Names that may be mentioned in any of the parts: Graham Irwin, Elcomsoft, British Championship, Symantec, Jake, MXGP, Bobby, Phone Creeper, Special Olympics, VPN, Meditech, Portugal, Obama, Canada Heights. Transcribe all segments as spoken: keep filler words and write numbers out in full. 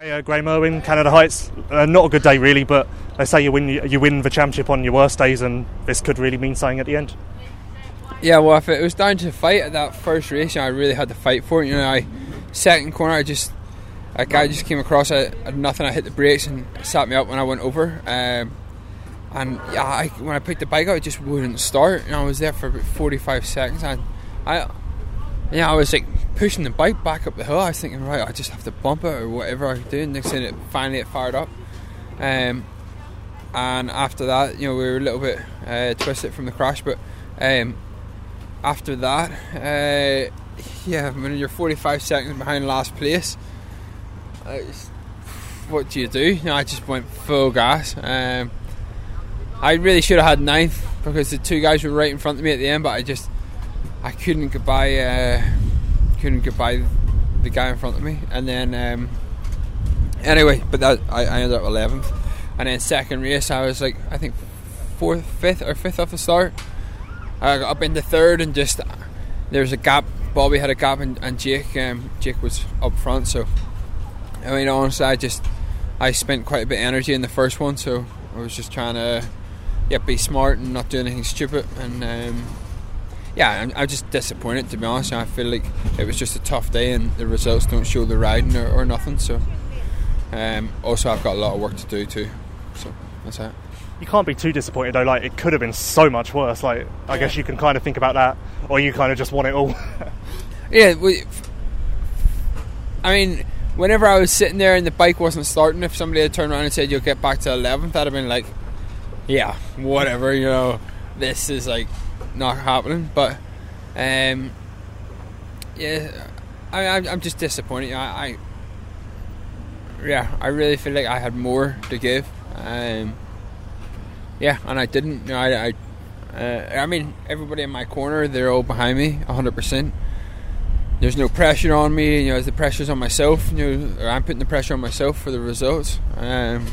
Hey, uh, Graham Irwin, Canada Heights. Uh, not a good day really, but they say you win you win the championship on your worst days, and this could really mean something at the end. Yeah, well, if it was down to the fight at that first race, I really had to fight for it. You know, I second corner, I just a guy just came across. I had nothing. I hit the brakes and it sat me up when I went over. Um, and yeah, I, when I picked the bike up, it just wouldn't start, and I was there for about forty-five seconds. And I, yeah, I was like pushing the bike back up the hill. I was thinking, right, I just have to bump it or whatever I could do. And next thing, it finally it fired up, um, and after that, you know, we were a little bit uh, twisted from the crash. But um, after that, uh, yeah, when you're forty-five seconds behind last place, uh, what do you do? You know, I just went full gas. Um, I really should have had ninth because the two guys were right in front of me at the end, but I just I couldn't get by. Uh, couldn't get by the guy in front of me, and then um, anyway but that I, I ended up eleventh, and then second race I was like I think fourth, fifth or fifth off the start. I got up into third and just there was a gap. Bobby had a gap and, and Jake um, Jake was up front, so I mean honestly I just I spent quite a bit of energy in the first one, so I was just trying to yeah be smart and not do anything stupid, and um yeah, I'm, I'm just disappointed, to be honest. I feel like it was just a tough day and the results don't show the riding or, or nothing. So, um, also, I've got a lot of work to do too. So, that's it. You can't be too disappointed, though. Like, it could have been so much worse. Like, I yeah. guess you can kind of think about that, or you kind of just want it all. yeah, we, I mean, whenever I was sitting there and the bike wasn't starting, if somebody had turned around and said, you'll get back to eleventh, I'd have been like, yeah, whatever, you know, this is like not happening. But um, yeah, I, I'm, I'm just disappointed. I, I yeah, I really feel like I had more to give. Um, yeah, and I didn't. You know, I, I, uh, I mean, everybody in my corner, they're all behind me, one hundred percent. There's no pressure on me. You know, as the pressure's on myself. You know, or I'm putting the pressure on myself for the results. Um,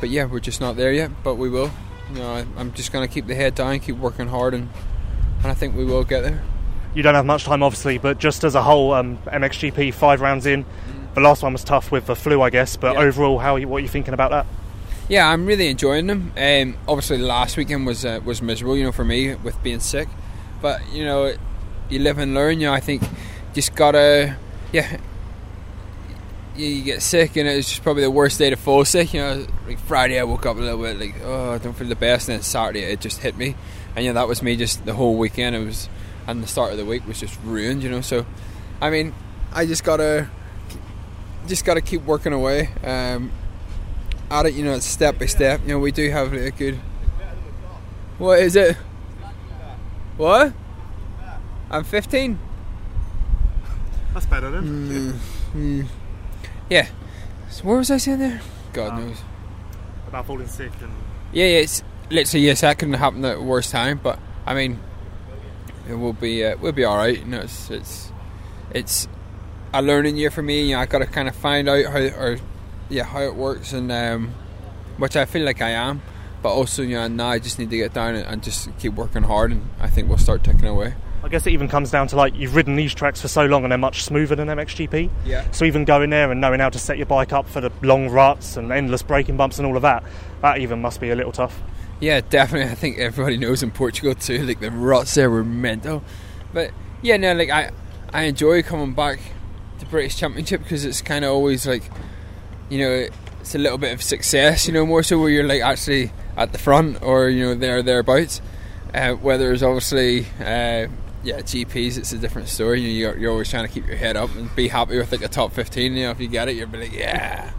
but yeah, we're just not there yet. But we will. You know, I, I'm just going to keep the head down, keep working hard, and and I think we will get there. You don't have much time, obviously, but just as a whole, um, M X G P five rounds in. Mm. The last one was tough with the flu, I guess. But yeah. Overall, how what are you thinking about that? Yeah, I'm really enjoying them. Um, obviously, last weekend was uh, was miserable, you know, for me with being sick. But you know, you live and learn. You know, I think just gotta yeah. You get sick, and it was just probably the worst day to fall sick. You know, like Friday I woke up a little bit like, oh, I don't feel the best, and then Saturday it just hit me, and you know, that was me just the whole weekend. It was, and the start of the week was just ruined, you know. So, I mean, I just gotta, just gotta keep working away um, at it. You know, it's step by step. You know, we do have a good. What is it? What? I'm fifteen. That's better than. Mm, mm. Yeah. So what was I saying there? God um, knows. About falling sick and yeah, yeah, it's literally yes, that couldn't happen at the worst time. But I mean, it will be uh, we'll be all right. You know, it's it's it's a learning year for me. You know, I got to kind of find out how or yeah how it works, and um, which I feel like I am. But also, you know, now I just need to get down and, and just keep working hard, and I think we'll start ticking away. I guess it even comes down to, like, you've ridden these tracks for so long and they're much smoother than M X G P. Yeah. So even going there and knowing how to set your bike up for the long ruts and endless braking bumps and all of that, that even must be a little tough. Yeah, definitely. I think everybody knows in Portugal too, like, the ruts there were mental. But, yeah, no, like, I, I enjoy coming back to British Championship because it's kind of always, like, you know, it's a little bit of success, you know, more so where you're, like, actually at the front or, you know, there or thereabouts. Uh, whether it's obviously... Uh, yeah, G Ps, it's a different story. You know, you're, you're always trying to keep your head up and be happy with like a top fifteen. You know, if you get it, you'll be like, yeah.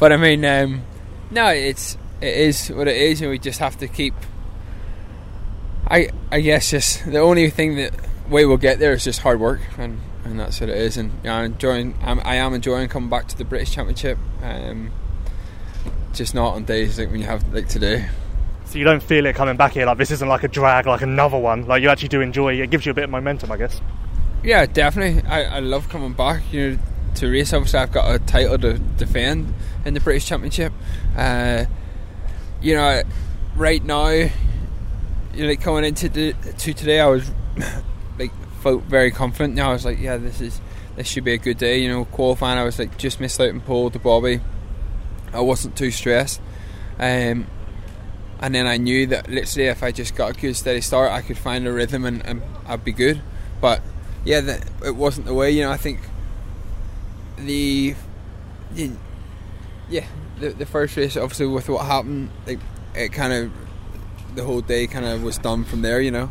But I mean, um, no, it's it is what it is, and we just have to keep. I I guess just the only thing that way we'll get there is just hard work, and, and that's what it is. And you know, I'm enjoying. I'm, I am enjoying coming back to the British Championship. Um, just not on days like when you have like today. So you don't feel it coming back here, like this isn't like a drag, like another one. Like you actually do enjoy it. It gives you a bit of momentum, I guess. Yeah, definitely. I, I love coming back, you know, to race. Obviously, I've got a title to defend in the British Championship. Uh, you know, right now, you know, like coming into the, to today, I was like felt very confident. You know, I was like, yeah, this is this should be a good day. You know, qualifying, I was like just missed out in pole to Bobby. I wasn't too stressed. Um, and then I knew that literally if I just got a good steady start, I could find a rhythm and, and I'd be good. But yeah, the, it wasn't the way. You know, I think the, the yeah the, the first race, obviously with what happened, like, it kind of the whole day kind of was done from there, you know.